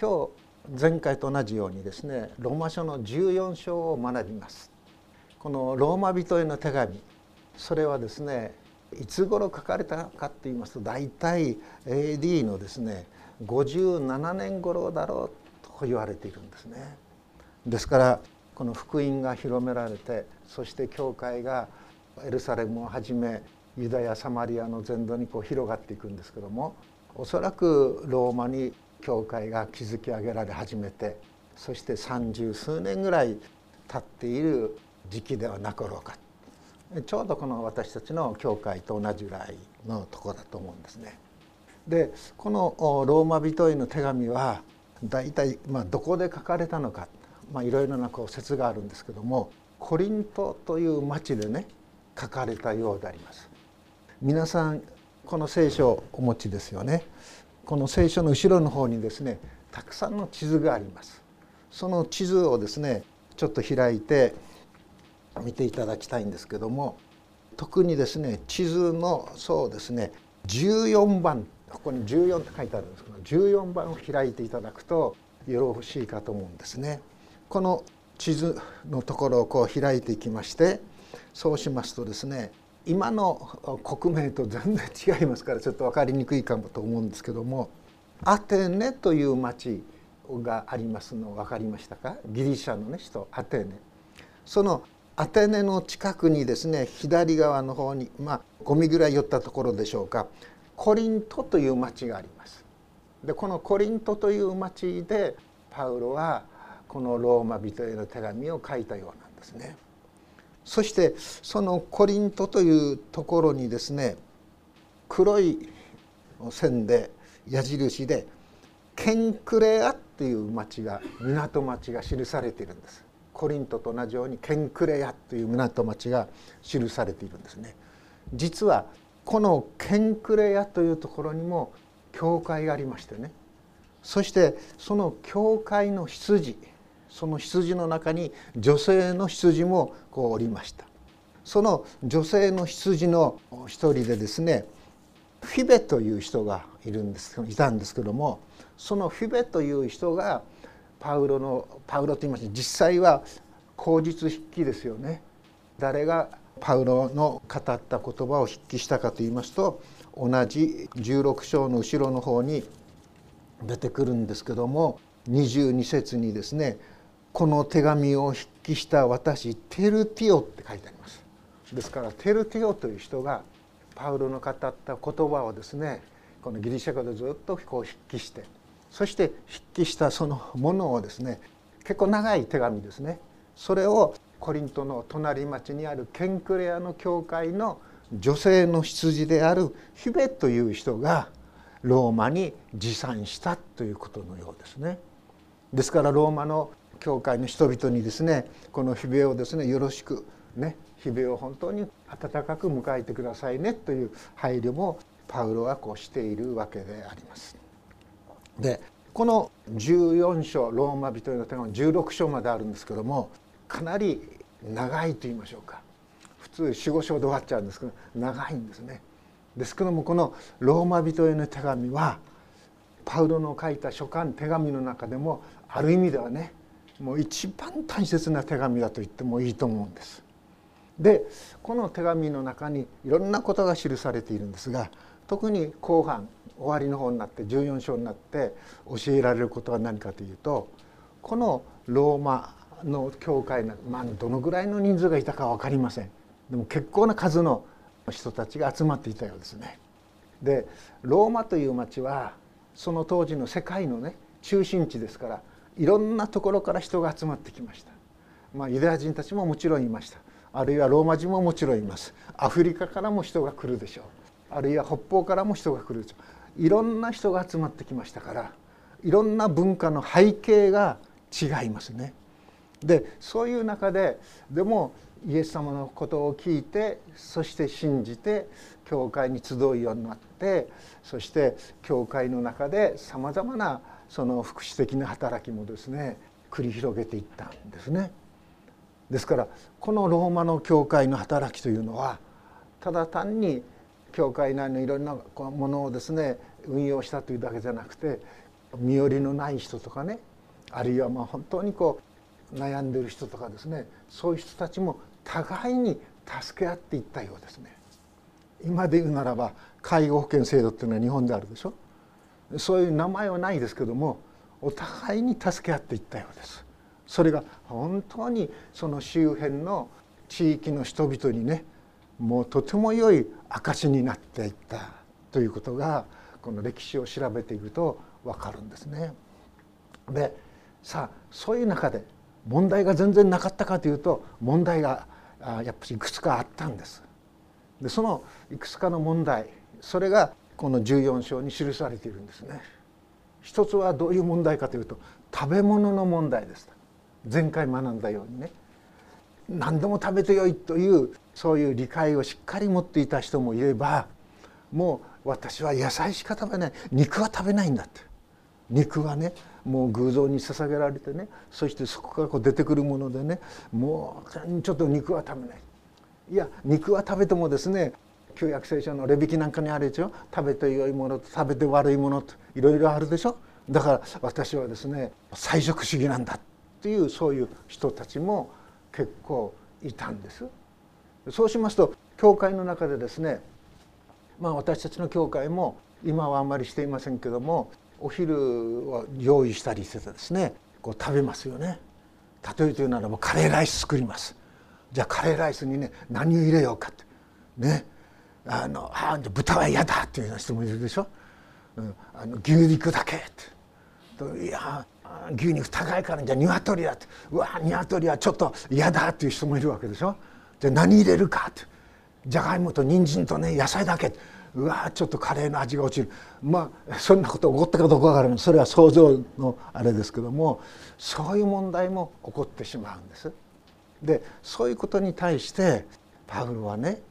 今日前回と同じようにですね、ローマ書の14章を学びます。このローマ人への手紙、それはですね、いつ頃書かれたかと言いますと、大体 AD のですね、57年頃だろうと言われているんですね。ですからこの福音が広められて、そして教会がエルサレムをはじめユダヤ・サマリアの全土にこう広がっていくんですけども、おそらくローマに教会が築き上げられ始めて、そして30数年ぐらい経っている時期ではなかろうか、ちょうどこの私たちの教会と同じぐらいのところだと思うんですね。で、このローマ人への手紙は大体どこで書かれたのか、いろいろな説があるんですけども、コリントという町でね書かれたようであります。皆さんこの聖書をお持ちですよね。この聖書の後ろの方にですね、たくさんの地図があります。その地図をですねちょっと開いて見ていただきたいんですけども、特にですね地図のそうですね14番、ここに14って書いてあるんですけど、14番を開いていただくとよろしいかと思うんですね。この地図のところをこう開いていきまして、そうしますとですね、今の国名と全然違いますからちょっと分かりにくいかもと思うんですけども、アテネという町がありますの分かりましたか。ギリシャのね首都アテネ、そのアテネの近くにですね、左側の方に5ミリぐらい寄ったところでしょうか、コリントという町があります。で、このコリントという町でパウロはこのローマ人への手紙を書いたようなんですね。そしてそのコリントというところにですね、黒い線で矢印でケンクレアっていう町が、港町が記されているんです。コリントと同じようにケンクレアという港町が記されているんですね。実はこのケンクレアというところにも教会がありましてね、そしてその教会の羊、その羊の中に女性の羊もこうおりました。その女性の羊の一人でですね、フィベという人がいたんですけども、そのフィベという人がパウロと言いまして、実際は口実筆記ですよね。誰がパウロの語った言葉を筆記したかと言いますと、同じ16章の後ろの方に出てくるんですけども、22節にですね、この手紙を筆記した私テルティオって書いてあります。ですからテルティオという人がパウロの語った言葉をですね、このギリシャ語でずっとこう筆記して、そして筆記したそのものをですね、結構長い手紙ですね、それをコリントの隣町にあるケンクレアの教会の女性の羊であるヒベという人がローマに持参したということのようですね。ですからローマの教会の人々にですね、このヒベをですねよろしくね、ヒベを本当に温かく迎えてくださいねという配慮もパウロはこうしているわけであります。で、この14章、ローマ人への手紙16章まであるんですけども、かなり長いと言いましょうか、普通 4,5 章で終わっちゃうんですけど、長いんですね。ですけどもこのローマ人への手紙はパウロの書いた書簡手紙の中でもある意味ではね、もう一番大切な手紙だと言ってもいいと思うんです。で、この手紙の中にいろんなことが記されているんですが、特に後半終わりの方になって14章になって教えられることは何かというと、このローマの教会の、どのぐらいの人数がいたかは分かりません。でも結構な数の人たちが集まっていたようですね。で、ローマという町はその当時の世界のね中心地ですから、いろんなところから人が集まってきました。ユダヤ人たちももちろんいました。あるいはローマ人ももちろんいます。アフリカからも人が来るでしょう。あるいは北方からも人が来るでしょう。いろんな人が集まってきましたから、いろんな文化の背景が違いますね。で、そういう中ででもイエス様のことを聞いて、そして信じて教会に集うようになって、そして教会の中でさまざまなその福祉的な働きもですね繰り広げていったんですね。ですからこのローマの教会の働きというのは、ただ単に教会内のいろんなものをですね運用したというだけじゃなくて、身寄りのない人とかね、あるいはまあ本当にこう悩んでる人とかですね、そういう人たちも互いに助け合っていったようですね。今で言うならば介護保険制度っていうのは日本であるでしょ。そういう名前はないですけども、お互いに助け合っていったようです。それが本当にその周辺の地域の人々にね、もうとても良い証になっていったということが、この歴史を調べていくと分かるんですね。でさあ、そういう中で問題が全然なかったかというと、問題がやっぱりいくつかあったんです。でそのいくつかの問題、それがこの14章に記されているんですね。一つはどういう問題かというと、食べ物の問題でした。前回学んだようにね、何でも食べてよいというそういう理解をしっかり持っていた人もいれば、もう私は野菜しか食べない、肉は食べないんだって、肉はねもう偶像に捧げられてね、そしてそこからこう出てくるものでね、もうちょっと肉は食べない、いや肉は食べてもですね、旧約聖書のレビ記なんかにあるでしょ、食べて良いものと食べて悪いものといろいろあるでしょ。だから私はですね菜食主義なんだっていう、そういう人たちも結構いたんです。そうしますと教会の中でですね、まあ私たちの教会も今はあんまりしていませんけども、お昼を用意したりしててですね、こう食べますよね。例えて言うならばカレーライス作ります。じゃあカレーライスにね何を入れようかってね、じゃ豚は嫌だっていう人もいるでしょ、牛肉だけって、いや牛肉高いからじゃあ鶏だって、うわ鶏はちょっと嫌だっていう人もいるわけでしょ。じゃあ何入れるかって、じゃがいもと人参とね野菜だけ、うわちょっとカレーの味が落ちる、まあそんなこと起こったかどうかわからない、それは想像のあれですけども、そういう問題も起こってしまうんです。でそういうことに対してパウロはね、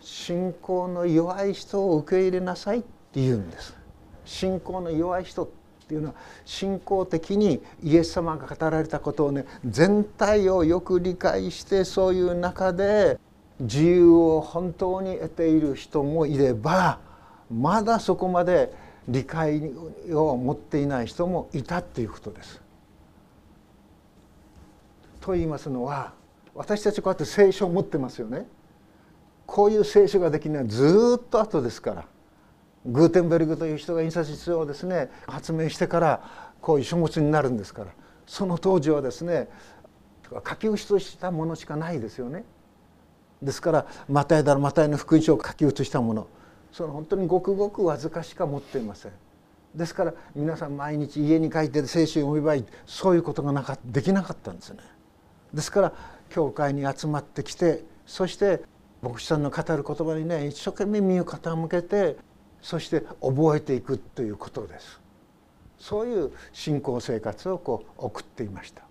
信仰の弱い人を受け入れなさいって言うんです。信仰の弱い人っていうのは、信仰的にイエス様が語られたことをね全体をよく理解して、そういう中で自由を本当に得ている人もいれば、まだそこまで理解を持っていない人もいたっていうことです。と言いますのは、私たちこうやって聖書を持ってますよね。こういう聖書ができるのはずっと後ですから。グーテンベルグという人が印刷術をですね発明してからこういう書物になるんですから、その当時はですね書き写したものしかないですよね。ですからマタイだらマタイの福音書を書き写したもの、その本当にごくごくわずかしか持っていません。ですから皆さん毎日家に書いて聖書を読めばいい、そういうことができなかったんですね。ですから教会に集まってきて、そして牧師さんの語る言葉にね一生懸命身を傾けて、そして覚えていくということです。そういう信仰生活をこう送っていました。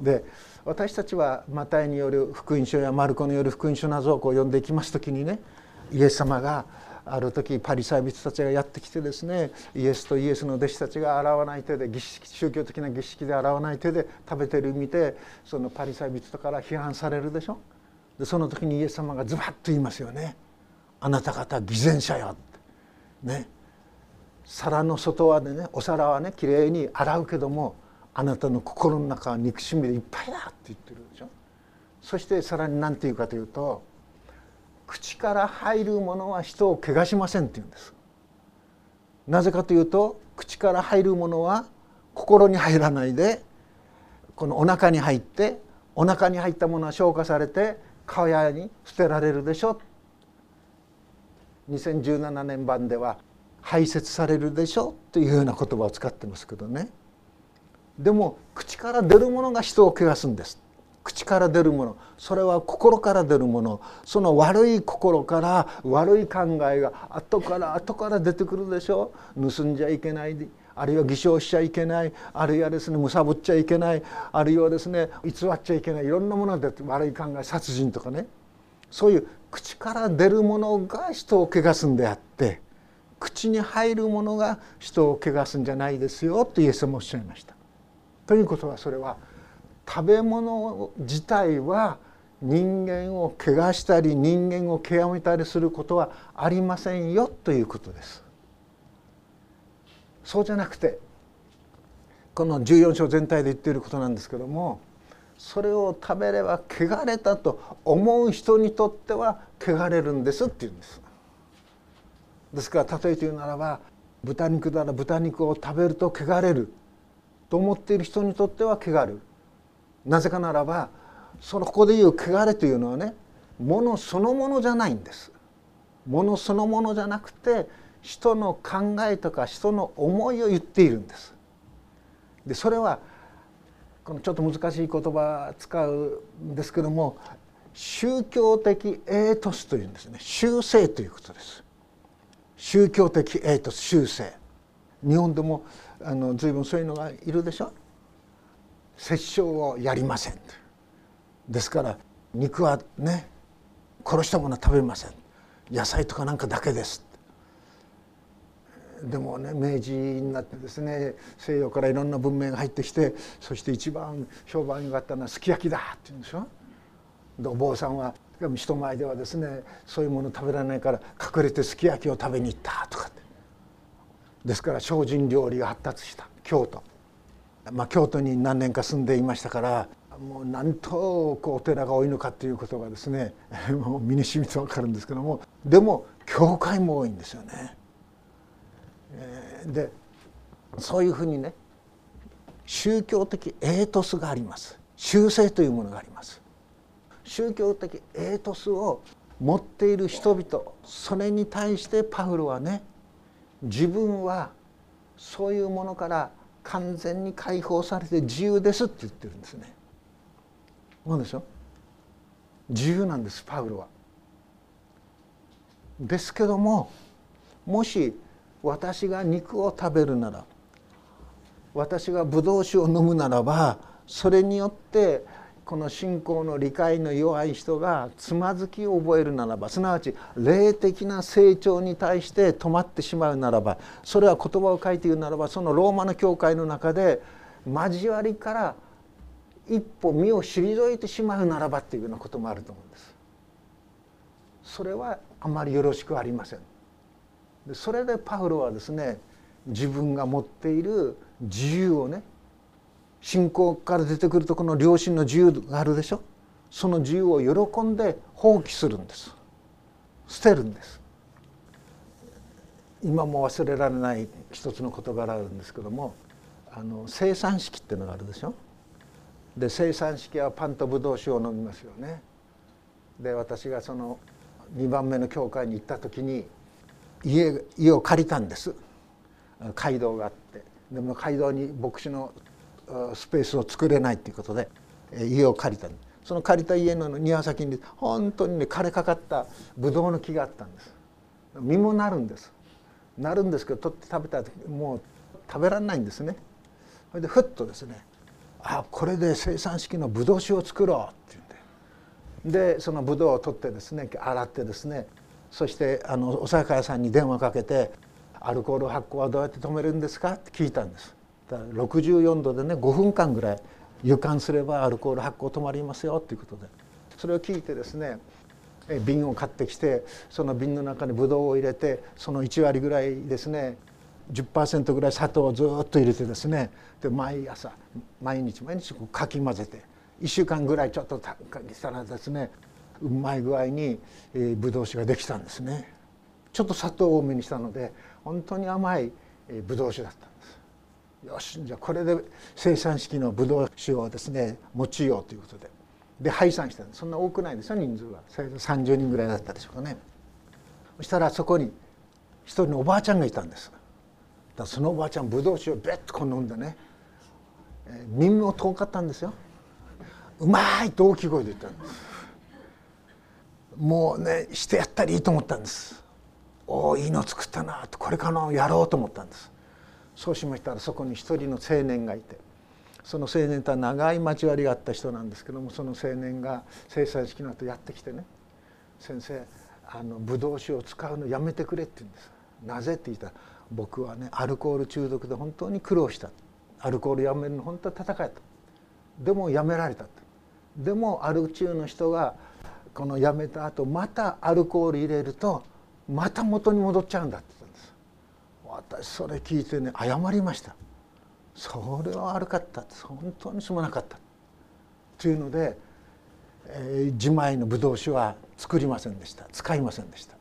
で私たちはマタイによる福音書やマルコによる福音書などをこう読んでいきますときにね、イエス様がある時パリサイ人たちがやってきてですね、イエスとイエスの弟子たちが洗わない手で、儀式、宗教的な儀式で洗わない手で食べてる見て、そのパリサイ人から批判されるでしょ。でその時にイエス様がズバッと言いますよね。あなた方偽善者よね、皿の外はね、お皿はねきれいに洗うけども、あなたの心の中は憎しみでいっぱいだって言ってるでしょ。そしてさらに何て言うかというと、口から入るものは人を汚しませんって言うんです。なぜかというと、口から入るものは心に入らないで、このお腹に入って、お腹に入ったものは消化されて川やに捨てられるでしょ。2017年版では排泄されるでしょというような言葉を使ってますけどね。でも口から出るものが人を汚すんです。口から出るもの、それは心から出るもの、その悪い心から悪い考えが後から後から出てくるでしょ。盗んじゃいけない、あるいは偽証しちゃいけない、あるいはですね貪っちゃいけない、あるいはですね偽っちゃいけない、いろんなもので悪い考え、殺人とかね、そういう口から出るものが人を汚すんであって、口に入るものが人を汚すんじゃないですよとイエスもおっしゃいました。ということは、それは食べ物自体は人間を汚したり人間を極めたりすることはありませんよということです。そうじゃなくてこの14章全体で言っていることなんですけども、それを食べれば汚れたと思う人にとっては汚れるんですって言うんです。ですから例えて言うならば、豚肉なら豚肉を食べると汚れると思っている人にとっては汚る。なぜかならば、そのここで言う汚れというのはね、ものそのものじゃないんです。ものそのものじゃなくて、人の考えとか人の思いを言っているんです。でそれはこのちょっと難しい言葉使うんですけども、宗教的エイトスというんですね。修正ということです。宗教的エイトス、修正。日本でも随分そういうのがいるでしょ。殺生をやりません。ですから肉はね、殺したものは食べません。野菜とかなんかだけです。でもね、明治になってですね、西洋からいろんな文明が入ってきて、そして一番評判良かったのはすき焼きだって言うんでしょ。でお坊さんは人前ではですね、そういうもの食べられないから隠れてすき焼きを食べに行ったとかって。ですから精進料理が発達した京都、京都に何年か住んでいましたから、もうなんとこうお寺が多いのかっていうことがですね、もう身にしみて分かるんですけども、でも教会も多いんですよね。でそういうふうにね、宗教的エイトスがあります。修正というものがあります。宗教的エイトスを持っている人々、それに対してパウロはね、自分はそういうものから完全に解放されて自由ですって言ってるんですね。何でしょう、自由なんです、パウロは。ですけども、もし私が肉を食べるなら、私がブドウ酒を飲むならば、それによってこの信仰の理解の弱い人がつまずきを覚えるならば、すなわち霊的な成長に対して止まってしまうならば、それは言葉を書いて言うならば、そのローマの教会の中で交わりから一歩身を退いてしまうならばっていうようなこともあると思うんです。それはあまりよろしくありません。それでパウロはですね、自分が持っている自由をね、信仰から出てくるとこの良心の自由があるでしょ。その自由を喜んで放棄するんです。捨てるんです。今も忘れられない一つの言葉があるんですけども、生産式っていうのがあるでしょ。で生産式はパンとブドウ酒を飲みますよね。で私がその2番目の教会に行った時に家を借りたんです。街道があって、でも街道に牧師のスペースを作れないということで家を借りた。その借りた家の庭先に本当にね、枯れかかったブドウの木があったんです。実もなるんですけど、取って食べた時もう食べられないんですね。それでふっとですね、あ、これで生産式のブドウ酒を作ろうって言って、でそのブドウを取ってですね、洗ってですね、そしてお酒屋さんに電話かけて「アルコール発酵はどうやって止めるんですか?」って聞いたんです。だから64度でね、5分間ぐらい湯煎すればアルコール発酵止まりますよっていうことで、それを聞いてですね、瓶を買ってきて、その瓶の中にブドウを入れて、その1割ぐらいですね、 10% ぐらい砂糖をずっと入れてですね、で毎朝毎日こうかき混ぜて、1週間ぐらいちょっとかきしたらですね、うまい具合にブドウ酒ができたんですね。ちょっと砂糖を多めにしたので本当に甘いブドウ酒だったんです。よし、じゃあこれで生産式のブドウ酒をですね用いようということで、配散したんです。そんな多くないですよ、人数は。30人ぐらいだったでしょうかね。そしたらそこに一人のおばあちゃんがいたんです。だからそのおばあちゃん、ブドウ酒をベッとこう飲んでね、耳も遠かったんですよ。うまいと大きい声で言ったんです。もうね、してやったらいいと思ったんです。おお、いいの作ったなと、これからやろうと思ったんです。そうしましたらそこに一人の青年がいて、その青年とは長い交わりがあった人なんですけども、その青年が生産式の後やってきてね、先生、ブドウ酒を使うのやめてくれって言うんです。なぜって言ったら、僕はね、アルコール中毒で本当に苦労した。アルコールやめるの本当は戦えた。でもやめられた。でもアル中の人がこのやめた後またアルコール入れるとまた元に戻っちゃうんだって言ったんです。私それ聞いてね、謝りました。それは悪かった、本当にすまなかったというので、自前のブドウ酒は作りませんでした、使いませんでした。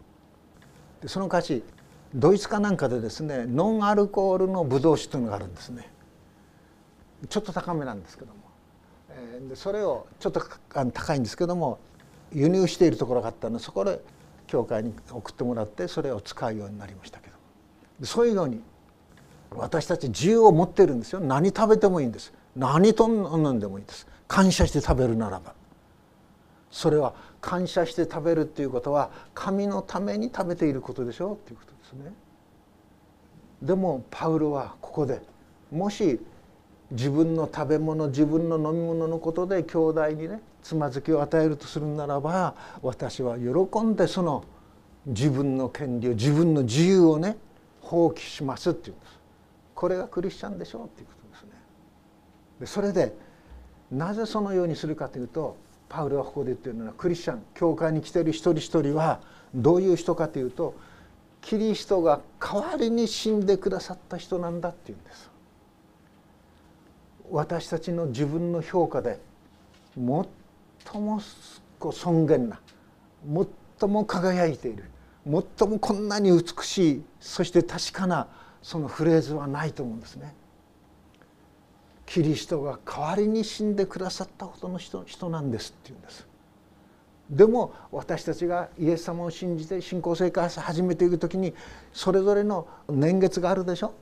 でその昔ドイツかなんかでですね、ノンアルコールのブドウ酒というのがあるんですね。ちょっと高めなんですけども、それをちょっと高いんですけども輸入しているところがあったので、そこで教会に送ってもらってそれを使うようになりましたけど、そういうように私たち自由を持っているんですよ。何食べてもいいんです、何と飲んでもいいんです、感謝して食べるならば。それは感謝して食べるっていうことは神のために食べていることでしょうっていうことですね。でもパウロはここで、もし自分の食べ物、自分の飲み物のことで兄弟にねつまずきを与えるとするならば、私は喜んでその自分の権利を、自分の自由をね放棄しますっていうんです。これがクリスチャンでしょうっていうことですね。でそれでなぜそのようにするかというと、パウロはここで言っているのは、クリスチャン、教会に来ている一人一人はどういう人かというと、キリストが代わりに死んでくださった人なんだっていうんです。私たちの自分の評価で最も尊厳な、最も輝いている、最もこんなに美しい、そして確かなそのフレーズはないと思うんですね。キリストが代わりに死んでくださったことの人なんですっていうんです。でも私たちがイエス様を信じて信仰生活を始めていくときに、それぞれの年月があるでしょ。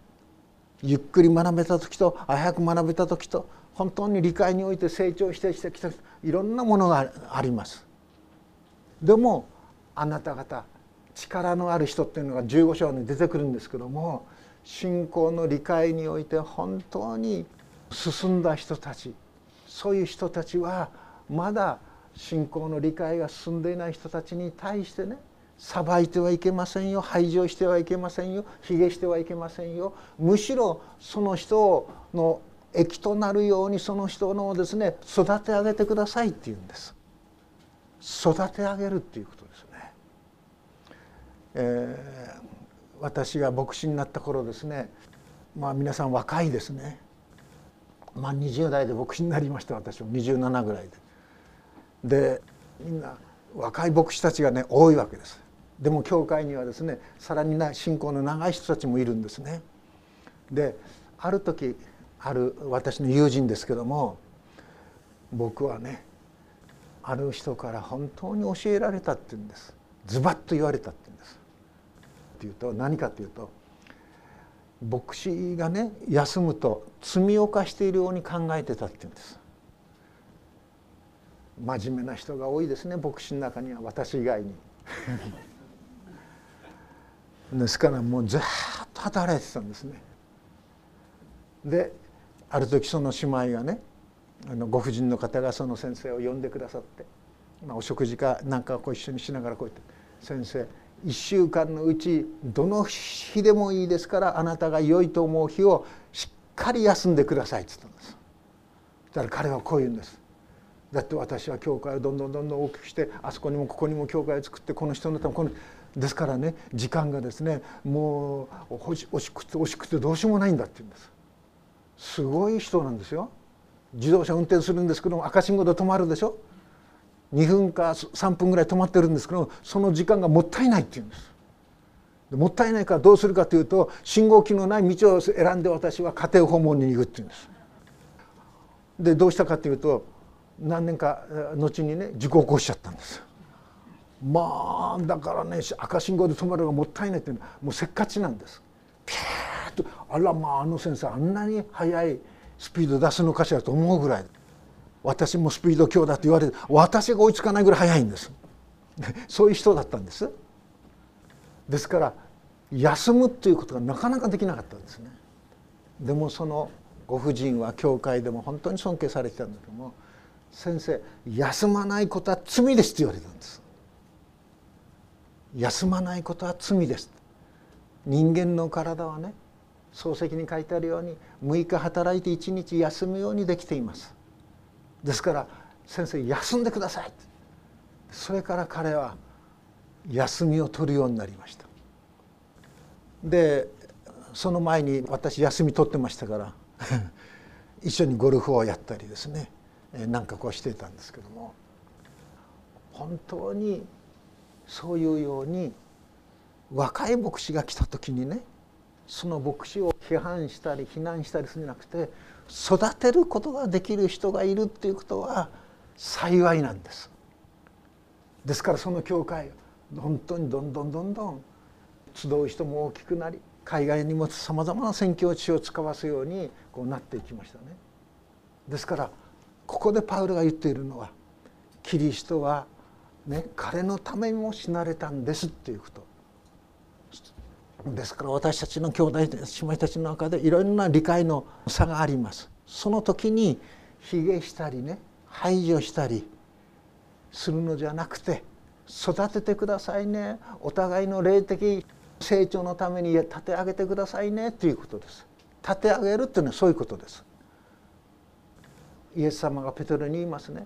ゆっくり学べた時と早く学べた時と、本当に理解において成長してきた、いろんなものがあります。でもあなた方力のある人っていうのが15章に出てくるんですけども、信仰の理解において本当に進んだ人たち、そういう人たちはまだ信仰の理解が進んでいない人たちに対してね、裁いてはいけませんよ、排除してはいけませんよ、卑下してはいけませんよ。むしろその人の益となるように、その人のですね育て上げてくださいっていうんです。育て上げるっていうことですね。私が牧師になった頃ですね、皆さん若いですね。20代で牧師になりました。私も27ぐらいでみんな若い牧師たちがね多いわけです。でも教会にはですね、さらに信仰の長い人たちもいるんですね。である時、ある私の友人ですけども、僕はねある人から本当に教えられたって言うんです。ズバッと言われたって言うんです。っていうと何かというと、牧師がね休むと罪を犯しているように考えてたって言うんです。真面目な人が多いですね、牧師の中には、私以外に。ですからもうずっと働いてたんですね。である時その姉妹がね、ご婦人の方がその先生を呼んでくださって、お食事かなんかを一緒にしながらこう言って「先生、1週間のうちどの日でもいいですから、あなたが良いと思う日をしっかり休んでください」って言ったんです。だから彼はこう言うんです。だって私は教会をどんどん大きくして、あそこにもここにも教会を作って、この人のため、このですからね、時間がですねもう惜しくてどうしようもないんだって言うんです。すごい人なんですよ。自動車運転するんですけども、赤信号で止まるでしょ。2分か3分ぐらい止まってるんですけど、その時間がもったいないって言うんです。でもったいないからどうするかというと、信号機のない道を選んで私は家庭訪問に行くって言うんです。でどうしたかというと、何年か後にね事故を起こしちゃったんです。だからね、赤信号で止まるのがもったいないっていうのはもうせっかちなんです。ピューッと、あの先生あんなに速いスピード出すのかしらと思うぐらい、私もスピード強だと言われて、私が追いつかないぐらい速いんです。そういう人だったんです。ですから休むということがなかなかできなかったんですね。でもそのご婦人は教会でも本当に尊敬されてたんだけども、先生、休まないことは罪ですって言われたんです。休まないことは罪です。人間の体はね、漱石に書いてあるように6日働いて1日休むようにできています。ですから先生休んでください。それから彼は休みを取るようになりました。でその前に私休み取ってましたから一緒にゴルフをやったりですね、なんかこうしてたんですけども、本当にそういうように若い牧師が来た時にね、その牧師を批判したり非難したりするんじゃなくて、育てることができる人がいるっていうことは幸いなんです。ですからその教会本当にどんどん集う人も大きくなり、海外にもさまざまな宣教地を使わすようにこうなっていきましたね。ですからここでパウロが言っているのは、キリストはね、彼のためにも死なれたんですっていうことですから、私たちの兄弟姉妹たちの中でいろんな理解の差があります。その時に卑下したりね、排除したりするのじゃなくて、育ててくださいね、お互いの霊的成長のために立て上げてくださいねということです。立て上げるというのはそういうことです。イエス様がペテロに言いますね、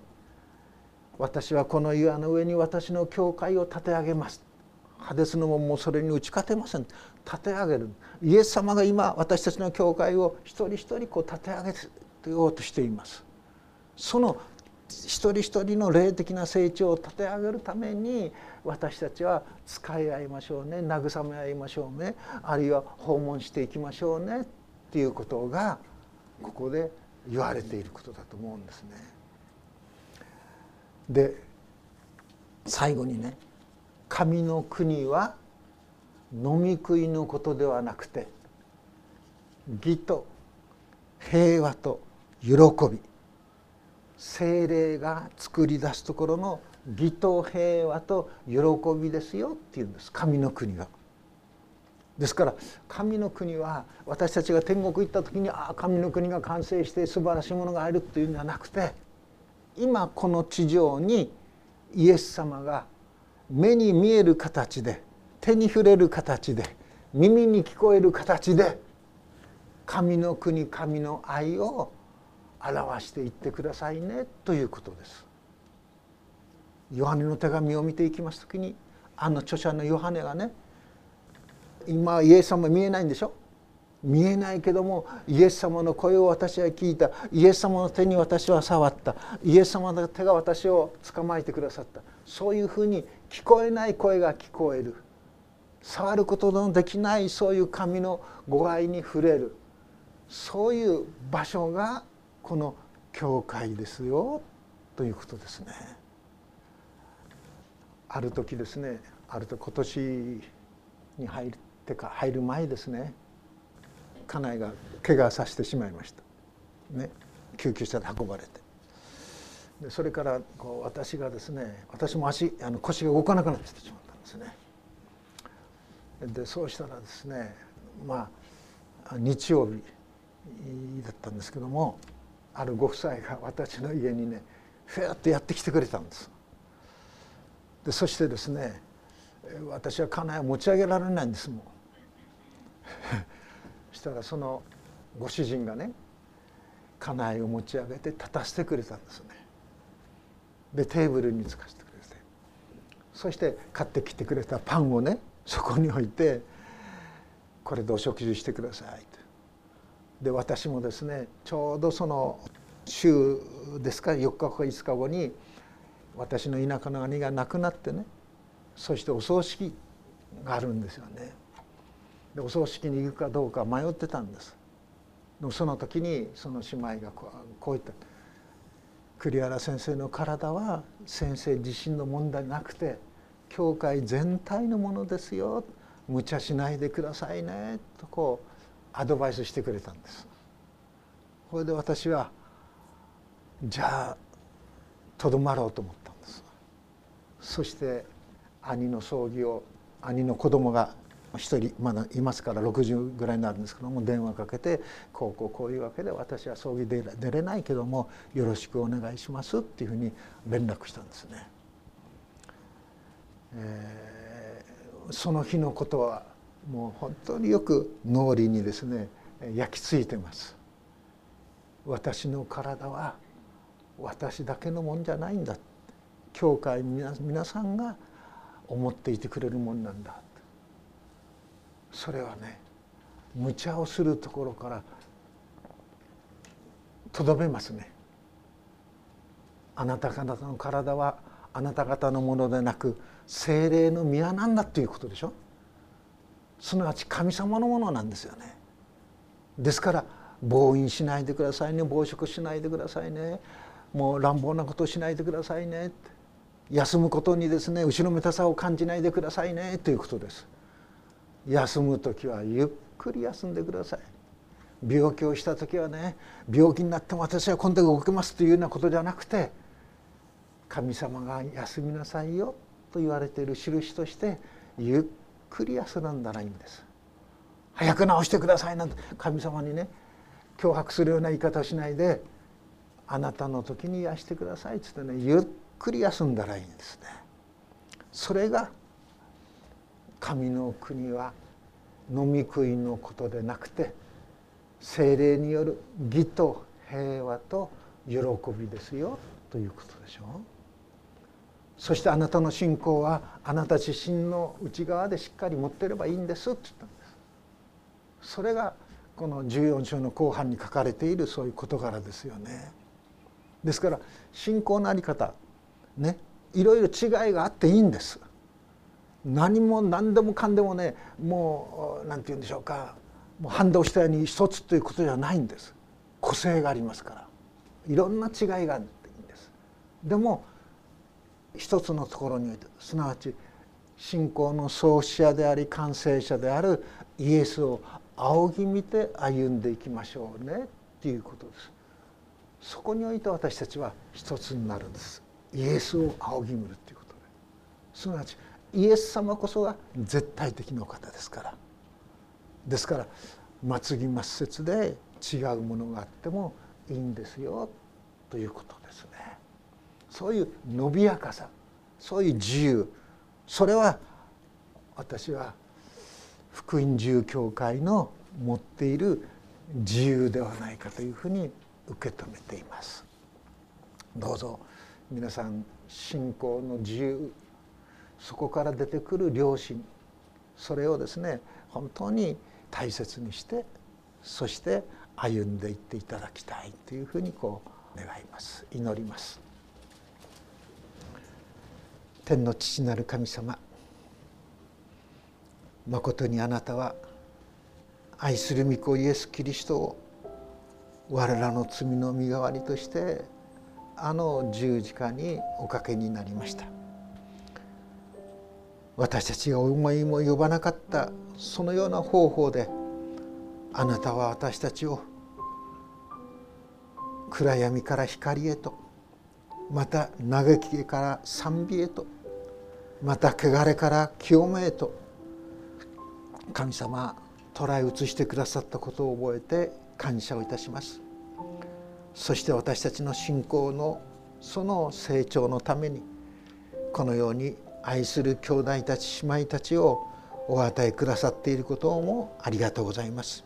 私はこの岩の上に私の教会を立て上げます、ハデスの門もそれに打ち勝てません、立て上げる。イエス様が今私たちの教会を一人一人こう立て上げようとしています。その一人一人の霊的な成長を立て上げるために、私たちは使い合いましょうね、慰め合いましょうね、あるいは訪問していきましょうねっていうことがここで言われていることだと思うんですね。で最後にね、神の国は飲み食いのことではなくて、義と平和と喜び、聖霊が作り出すところの義と平和と喜びですよっていうんです、神の国は。ですから神の国は私たちが天国行った時に、ああ神の国が完成して素晴らしいものがあるっていうんじゃなくて、今この地上にイエス様が目に見える形で、手に触れる形で、耳に聞こえる形で、神の国、神の愛を表していってくださいねということです。ヨハネの手紙を見ていきますときに、あの著者のヨハネがね、今イエス様見えないんでしょ、見えないけどもイエス様の声を私は聞いた、イエス様の手に私は触った、イエス様の手が私を捕まえてくださった、そういうふうに聞こえない声が聞こえる、触ることのできないそういう神のご愛に触れる、そういう場所がこの教会ですよということですね。ある時ですね、今年に入る前ですね、家内が怪我させてしまいましたね、救急車で運ばれて、でそれからこう私がですね、私も腰が動かなくなってしまったんですね。でそうしたらですね、まあ日曜日だったんですけども、あるご夫妻が私の家にね、ふやっとやってきてくれたんです。でそしてですね、私は家内を持ち上げられないんですもんそしたらそのご主人がね、家内を持ち上げて立たせてくれたんですね。でテーブルにつかせてくれて、そして買ってきてくれたパンをね、そこに置いて、これでお食事してくださいと。で私もですね、ちょうどその週ですか、4日か5日後に私の田舎の兄が亡くなってね、そしてお葬式があるんですよね。でお葬式に行くかどうか迷ってたんです。でもその時にその姉妹がこう言った。栗原先生の体は先生自身の問題なくて、教会全体のものですよ、無茶しないでくださいねとこうアドバイスしてくれたんです。これで私はじゃあとどまろうと思ったんです。そして兄の葬儀を、兄の子供が一人まだいますから60ぐらいになるんですけども、電話かけて、こういうわけで私は葬儀で出れないけどもよろしくお願いしますっていうふうに連絡したんですね。その日のことはもう本当によく脳裏にですね焼き付いてます。私の体は私だけのもんじゃないんだ、教会皆さんが思っていてくれるもんなんだ、それはね無茶をするところからとどめますね。あなた方の体はあなた方のものでなく精霊の宮なんだということでしょ。すなわち神様のものなんですよね。ですから暴飲しないでくださいね、暴食しないでくださいね、もう乱暴なことをしないでくださいね、休むことにですね後ろめたさを感じないでくださいねということです。休む時はゆっくり休んでください。病気をした時はね、病気になっても私は今度動けますというようなことじゃなくて、神様が休みなさいよと言われている印としてゆっくり休んだらいいんです。早く治してくださいなんて神様にね脅迫するような言い方をしないで、あなたの時に癒してくださいっつってねゆっくり休んだらいいんですね。それが神の国は飲み食いのことでなくて聖霊による義と平和と喜びですよということでしょう。そしてあなたの信仰はあなた自身の内側でしっかり持っていればいいんですって言ったんです。それがこの14章の後半に書かれているそういう事柄ですよね。ですから信仰の在り方ね、いろいろ違いがあっていいんです。何も何でもかんでもね、もう何て言うんでしょうか、もう反動したように一つということじゃないんです。個性がありますからいろんな違いがあっていいんです。でも一つのところにおいて、すなわち信仰の創始者であり完成者であるイエスを仰ぎ見て歩んでいきましょうねっていうことです。そこにおいて私たちは一つになるんです。イエスを仰ぎ見るっていうことで、すなわちイエス様こそが絶対的なお方ですから、ですから末期末節で違うものがあってもいいんですよということですね。そういうのびやかさ、そういう自由、それは私は福音自由教会の持っている自由ではないかというふうに受け止めています。どうぞ皆さん、信仰の自由、そこから出てくる良心、それをですね本当に大切にして、そして歩んでいっていただきたいというふうにこう願います、祈ります。天の父なる神様、まことにあなたは愛する御子イエス・キリストを我らの罪の身代わりとしてあの十字架におかけになりました。私たちが思いも及ばなかったそのような方法であなたは私たちを暗闇から光へと、また嘆きから賛美へと、また汚れから清めへと、神様捉え移してくださったことを覚えて感謝をいたします。そして私たちの信仰のその成長のために、このように愛する兄弟たち姉妹たちをお与えくださっていることをもありがとうございます。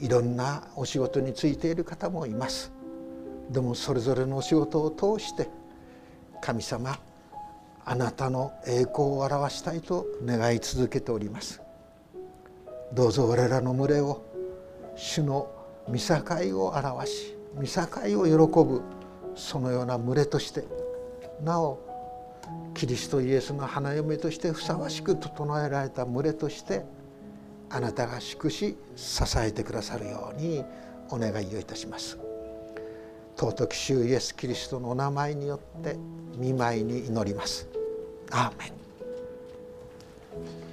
いろんなお仕事に就いている方もいます。でもそれぞれのお仕事を通して神様、あなたの栄光を表したいと願い続けております。どうぞ我らの群れを主の御境を表し、御境を喜ぶそのような群れとして、なおキリストイエスの花嫁としてふさわしく整えられた群れとしてあなたが祝し支えてくださるようにお願いをいたします。尊き主イエス・キリストのお名前によって御前に祈ります。アーメン。